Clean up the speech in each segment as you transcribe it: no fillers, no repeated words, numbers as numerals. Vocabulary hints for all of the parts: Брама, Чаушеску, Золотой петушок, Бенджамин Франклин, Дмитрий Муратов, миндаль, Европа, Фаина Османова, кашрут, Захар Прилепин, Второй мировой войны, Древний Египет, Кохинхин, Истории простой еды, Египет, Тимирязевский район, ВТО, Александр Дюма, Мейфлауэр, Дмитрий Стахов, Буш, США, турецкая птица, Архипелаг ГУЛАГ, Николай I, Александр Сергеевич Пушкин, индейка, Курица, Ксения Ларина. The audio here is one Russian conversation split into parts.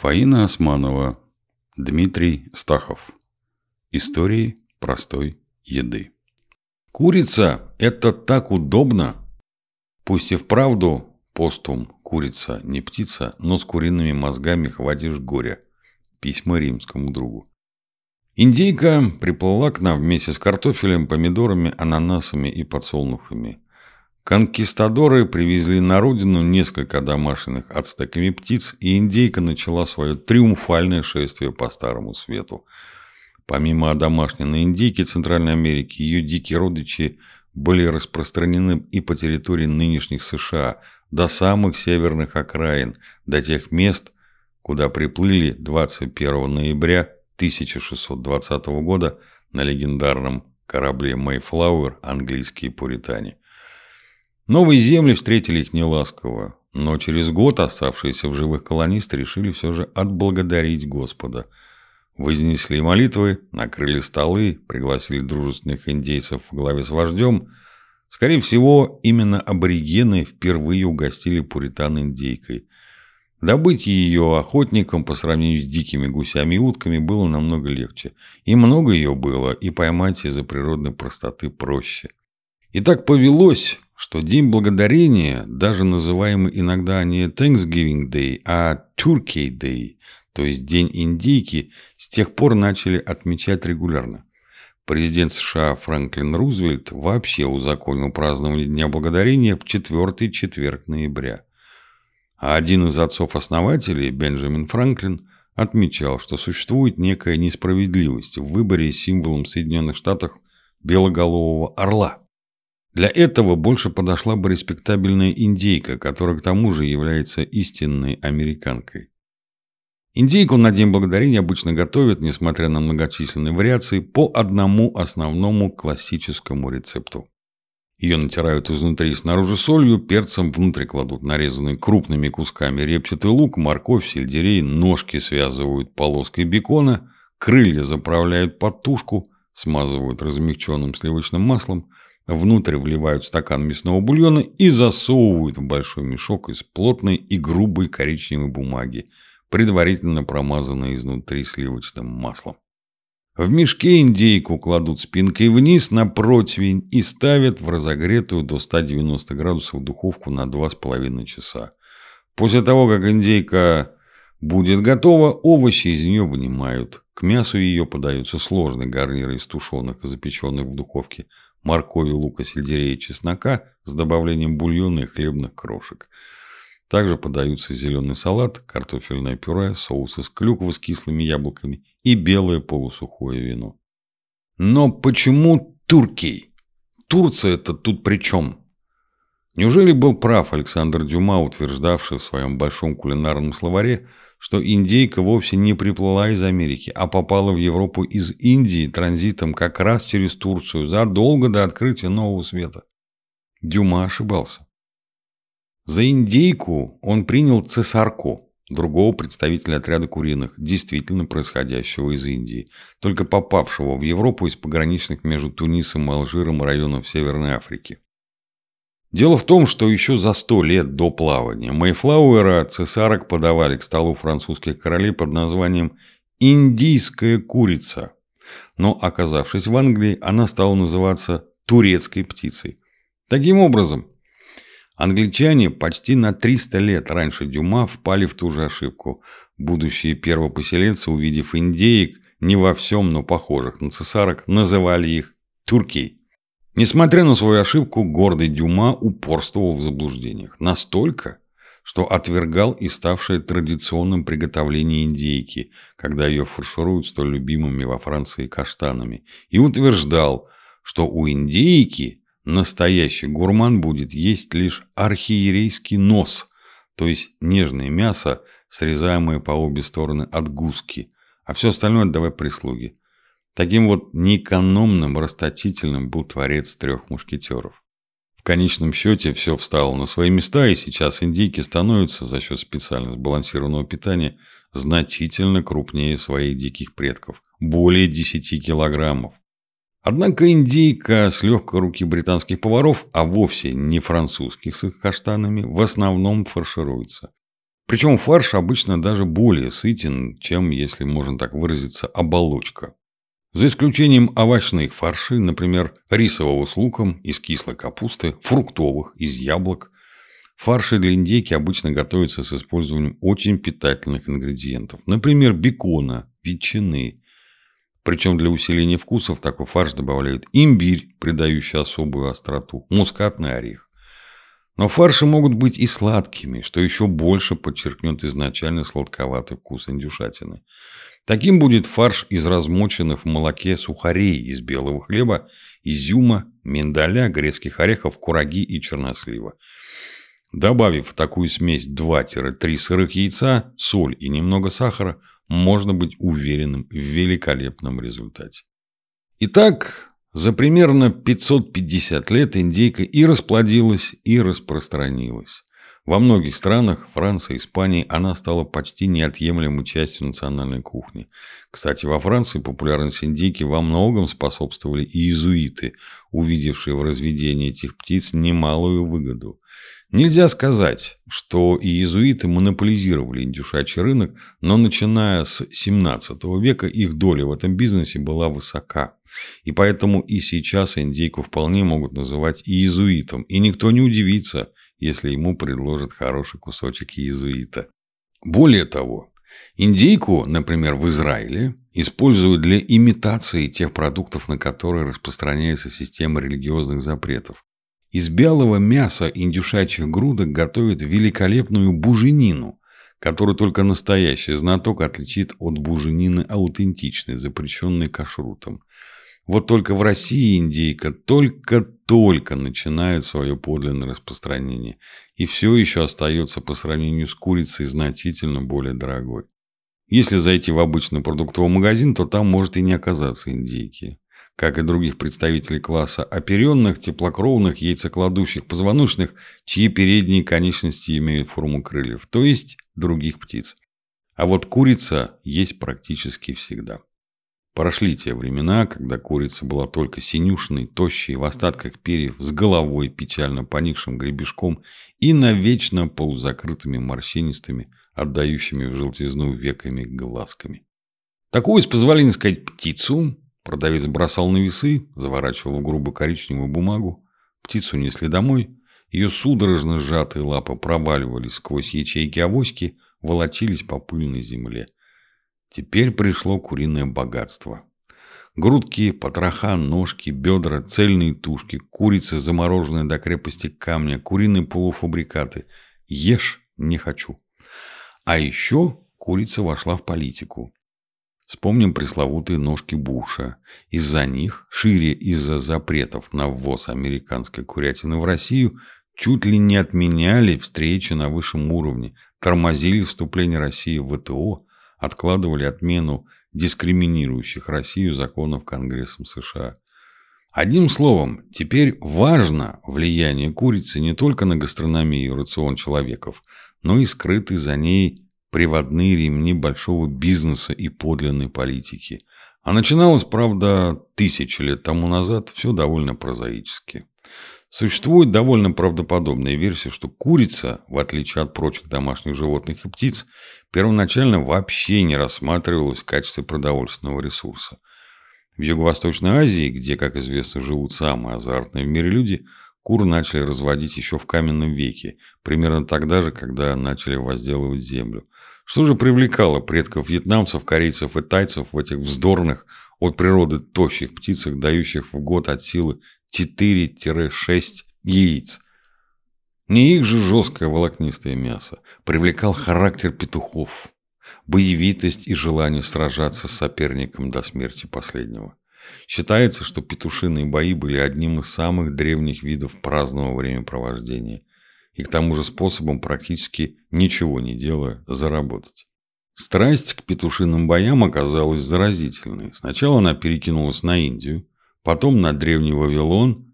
Фаина Османова, Дмитрий Стахов. Истории простой еды. Курица – это так удобно! Пусть и вправду постум курица не птица, но с куриными мозгами хватишь горя. Письма римскому другу. Индейка приплыла к нам вместе с картофелем, помидорами, ананасами и подсолнухами. Конкистадоры привезли на родину несколько домашних ацтеками птиц, и индейка начала свое триумфальное шествие по Старому Свету. Помимо одомашненной индейки Центральной Америки, ее дикие родичи были распространены и по территории нынешних США, до самых северных окраин, до тех мест, куда приплыли 21 ноября 1620 года на легендарном корабле «Мейфлауэр» английские пуритане. Новые земли встретили их неласково, но через год оставшиеся в живых колонисты решили все же отблагодарить Господа. Вознесли молитвы, накрыли столы, пригласили дружественных индейцев во главе с вождем. Скорее всего, именно аборигены впервые угостили пуритан индейкой. Добыть ее охотникам по сравнению с дикими гусями и утками было намного легче. И много ее было, и поймать из-за природной простоты проще. И так повелось, что День Благодарения, даже называемый иногда не Thanksgiving Day, а Turkey Day, то есть День Индейки, с тех пор начали отмечать регулярно. Президент США Франклин Рузвельт вообще узаконил празднование Дня Благодарения в четвертый четверг ноября. А один из отцов-основателей, Бенджамин Франклин, отмечал, что существует некая несправедливость в выборе символом в Соединенных Штатах белоголового орла. Для этого больше подошла бы респектабельная индейка, которая к тому же является истинной американкой. Индейку на День Благодарения обычно готовят, несмотря на многочисленные вариации, по одному основному классическому рецепту. Ее натирают изнутри и снаружи солью, перцем, внутрь кладут нарезанные крупными кусками репчатый лук, морковь, сельдерей, ножки связывают полоской бекона, крылья заправляют под тушку, смазывают размягченным сливочным маслом, внутрь вливают стакан мясного бульона и засовывают в большой мешок из плотной и грубой коричневой бумаги, предварительно промазанной изнутри сливочным маслом. В мешке индейку кладут спинкой вниз на противень и ставят в разогретую до 190 градусов духовку на 2,5 часа. После того, как индейка будет готова, овощи из нее вынимают. К мясу ее подаются сложные гарниры из тушеных и запеченных в духовке моркови, лука, сельдерея и чеснока с добавлением бульона и хлебных крошек. Также подаются зеленый салат, картофельное пюре, соус из клюквы с кислыми яблоками и белое полусухое вино. Но почему Туркий? Турция-то тут при чем? Неужели был прав Александр Дюма, утверждавший в своем большом кулинарном словаре, что индейка вовсе не приплыла из Америки, а попала в Европу из Индии транзитом как раз через Турцию задолго до открытия Нового Света? Дюма ошибался. За индейку он принял цесарку, другого представителя отряда куриных, действительно происходящего из Индии, только попавшего в Европу из пограничных между Тунисом и Алжиром районов Северной Африки. Дело в том, что еще за 100 лет до плавания Мейфлауэра цесарок подавали к столу французских королей под названием «индийская курица». Но, оказавшись в Англии, она стала называться «турецкой птицей». Таким образом, англичане почти на 300 лет раньше Дюма впали в ту же ошибку. Будущие первопоселенцы, увидев индеек, не во всем, но похожих на цесарок, называли их «турки». Несмотря на свою ошибку, гордый Дюма упорствовал в заблуждениях. Настолько, что отвергал и ставшее традиционным приготовление индейки, когда ее фаршируют столь любимыми во Франции каштанами, и утверждал, что у индейки настоящий гурман будет есть лишь архиерейский нос, то есть нежное мясо, срезаемое по обе стороны от гуски, а все остальное отдавай прислуге. Таким вот неэкономным, расточительным был творец трех мушкетеров. В конечном счете все встало на свои места, и сейчас индейки становятся за счет специально сбалансированного питания значительно крупнее своих диких предков – более 10 килограммов. Однако индейка с легкой руки британских поваров, а вовсе не французских с их каштанами, в основном фаршируется. Причем фарш обычно даже более сытен, чем, если можно так выразиться, оболочка. За исключением овощных фаршей, например, рисового с луком, из кислой капусты, фруктовых, из яблок, фарши для индейки обычно готовятся с использованием очень питательных ингредиентов. Например, бекона, ветчины. Причем для усиления вкуса в такой фарш добавляют имбирь, придающий особую остроту, мускатный орех. Но фарши могут быть и сладкими, что еще больше подчеркнет изначально сладковатый вкус индюшатины. Таким будет фарш из размоченных в молоке сухарей из белого хлеба, изюма, миндаля, грецких орехов, кураги и чернослива. Добавив в такую смесь 2-3 сырых яйца, соль и немного сахара, можно быть уверенным в великолепном результате. Итак, за примерно 550 лет индейка и расплодилась, и распространилась. Во многих странах, Франции, Испании, она стала почти неотъемлемой частью национальной кухни. Кстати, во Франции популярность индейки во многом способствовали и иезуиты, увидевшие в разведении этих птиц немалую выгоду. Нельзя сказать, что иезуиты монополизировали индюшачий рынок, но начиная с XVII века их доля в этом бизнесе была высока. И поэтому и сейчас индейку вполне могут называть иезуитом, и никто не удивится, если ему предложат хороший кусочек иезуита. Более того, индейку, например, в Израиле используют для имитации тех продуктов, на которые распространяется система религиозных запретов. Из белого мяса индюшачьих грудок готовят великолепную буженину, которую только настоящий знаток отличит от буженины аутентичной, запрещенной кашрутом. Вот только в России индейка только-только начинает свое подлинное распространение, и все еще остается по сравнению с курицей значительно более дорогой. Если зайти в обычный продуктовый магазин, то там может и не оказаться индейки. Как и других представителей класса оперенных, теплокровных, яйцекладущих, позвоночных, чьи передние конечности имеют форму крыльев, то есть других птиц. А вот курица есть практически всегда. Прошли те времена, когда курица была только синюшной, тощей, в остатках перьев, с головой, печально поникшим гребешком и навечно полузакрытыми морщинистыми, отдающими в желтизну веками глазками. Такую, с позволения сказать, птицу продавец бросал на весы, заворачивал в грубую коричневую бумагу. Птицу несли домой. Ее судорожно сжатые лапы проваливались сквозь ячейки-авоськи, волочились по пыльной земле. Теперь пришло куриное богатство. Грудки, потроха, ножки, бедра, цельные тушки, курицы, замороженные до крепости камня, куриные полуфабрикаты. Ешь не хочу. А еще курица вошла в политику. Вспомним пресловутые ножки Буша. Из-за них, шире из-за запретов на ввоз американской курятины в Россию, чуть ли не отменяли встречи на высшем уровне, тормозили вступление России в ВТО, откладывали отмену дискриминирующих Россию законов Конгрессом США. Одним словом, теперь важно влияние курицы не только на гастрономию и рацион человеков, но и скрытый за ней приводные ремни большого бизнеса и подлинной политики. А начиналось, правда, 1000 лет тому назад все довольно прозаически. Существует довольно правдоподобная версия, что курица, в отличие от прочих домашних животных и птиц, первоначально вообще не рассматривалась в качестве продовольственного ресурса. В Юго-Восточной Азии, где, как известно, живут самые азартные в мире люди, кур начали разводить еще в каменном веке, примерно тогда же, когда начали возделывать землю. Что же привлекало предков вьетнамцев, корейцев и тайцев в этих вздорных, от природы тощих птицах, дающих в год от силы 4-6 яиц? Не их же жесткое волокнистое мясо. Привлекал характер петухов, боевитость и желание сражаться с соперником до смерти последнего. Считается, что петушиные бои были одним из самых древних видов праздного времяпровождения. И к тому же способом практически ничего не делая заработать. Страсть к петушиным боям оказалась заразительной. Сначала она перекинулась на Индию, потом на Древний Вавилон.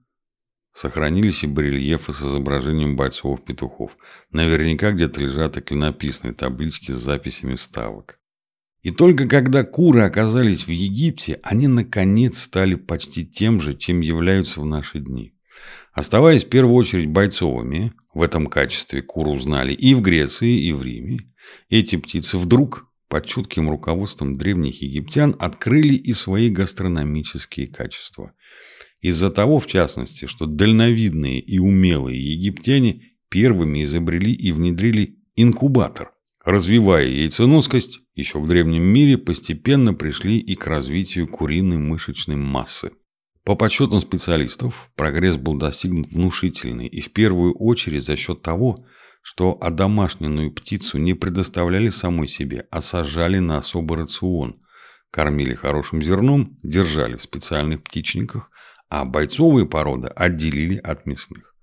Сохранились и барельефы с изображением бойцов-петухов. Наверняка где-то лежат и клинописные таблички с записями ставок. И только когда куры оказались в Египте, они наконец стали почти тем же, чем являются в наши дни. Оставаясь в первую очередь бойцовыми, в этом качестве кур узнали и в Греции, и в Риме. Эти птицы вдруг, под чутким руководством древних египтян, открыли и свои гастрономические качества. Из-за того, в частности, что дальновидные и умелые египтяне первыми изобрели и внедрили инкубатор. Развивая яйценоскость, еще в древнем мире постепенно пришли и к развитию куриной мышечной массы. По подсчетам специалистов, прогресс был достигнут внушительный и в первую очередь за счет того, что одомашненную птицу не предоставляли самой себе, а сажали на особый рацион, кормили хорошим зерном, держали в специальных птичниках, а бойцовые породы отделили от мясных.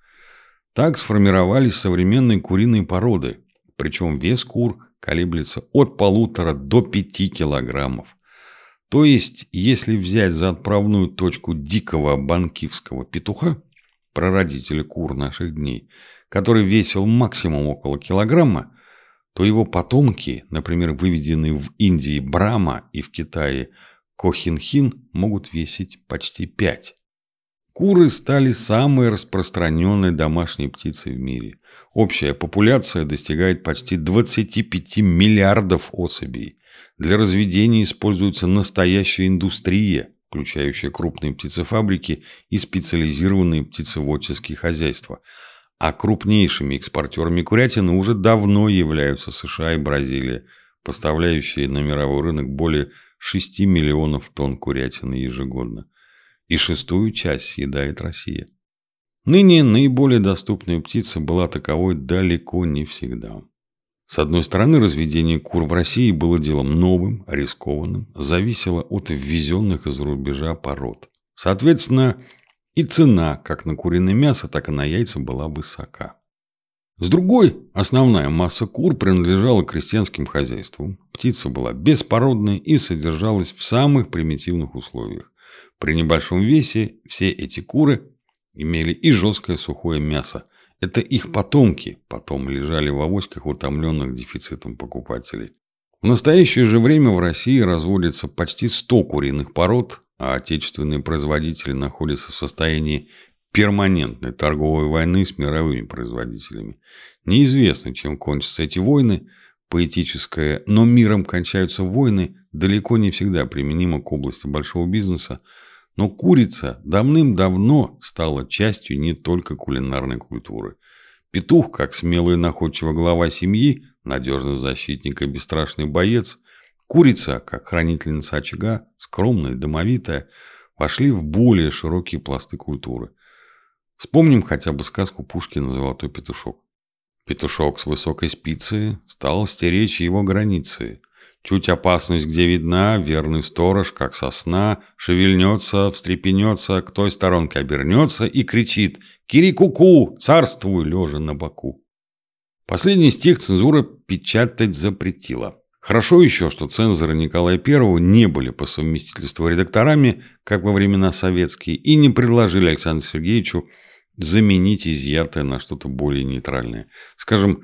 Так сформировались современные куриные породы, причем вес кур колеблется от 1,5 до 5 килограммов. То есть, если взять за отправную точку дикого банкивского петуха, прародителя кур наших дней, который весил максимум около килограмма, то его потомки, например, выведенные в Индии Брама и в Китае Кохинхин, могут весить почти 5. Куры стали самой распространенной домашней птицей в мире. Общая популяция достигает почти 25 миллиардов особей. Для разведения используется настоящая индустрия, включающая крупные птицефабрики и специализированные птицеводческие хозяйства. А крупнейшими экспортерами курятины уже давно являются США и Бразилия, поставляющие на мировой рынок более 6 миллионов тонн курятины ежегодно. И 1/6 часть съедает Россия. Ныне наиболее доступная птица была таковой далеко не всегда. С одной стороны, разведение кур в России было делом новым, рискованным, зависело от ввезенных из-за рубежа пород. Соответственно, и цена как на куриное мясо, так и на яйца была высока. С другой, основная масса кур принадлежала крестьянским хозяйствам. Птица была беспородная и содержалась в самых примитивных условиях. При небольшом весе все эти куры имели и жесткое сухое мясо. Это их потомки потом лежали в авоськах, утомленных дефицитом покупателей. В настоящее же время в России разводится почти 100 куриных пород, а отечественные производители находятся в состоянии перманентной торговой войны с мировыми производителями. Неизвестно, чем кончатся эти войны. Поэтическое «но миром кончаются войны» далеко не всегда применимо к области большого бизнеса, но курица давным-давно стала частью не только кулинарной культуры. Петух, как смелый и находчивый глава семьи, надежный защитник и бесстрашный боец, курица, как хранительница очага, скромная, домовитая, вошли в более широкие пласты культуры. Вспомним хотя бы сказку Пушкина «Золотой петушок». Петушок с высокой спицы стал стеречь его границы. Чуть опасность где видна, верный сторож, как сосна, шевельнется, встрепенется, к той сторонке обернется и кричит: «Кири-ку-ку, царствуй, лежа на боку». Последний стих цензура печатать запретила. Хорошо еще, что цензоры Николая I не были по совместительству редакторами, как во времена советские, и не предложили Александру Сергеевичу заменить изъятое на что-то более нейтральное. Скажем,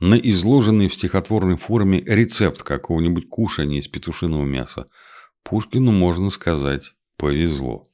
на изложенный в стихотворной форме рецепт какого-нибудь кушания из петушиного мяса. Пушкину, можно сказать, повезло.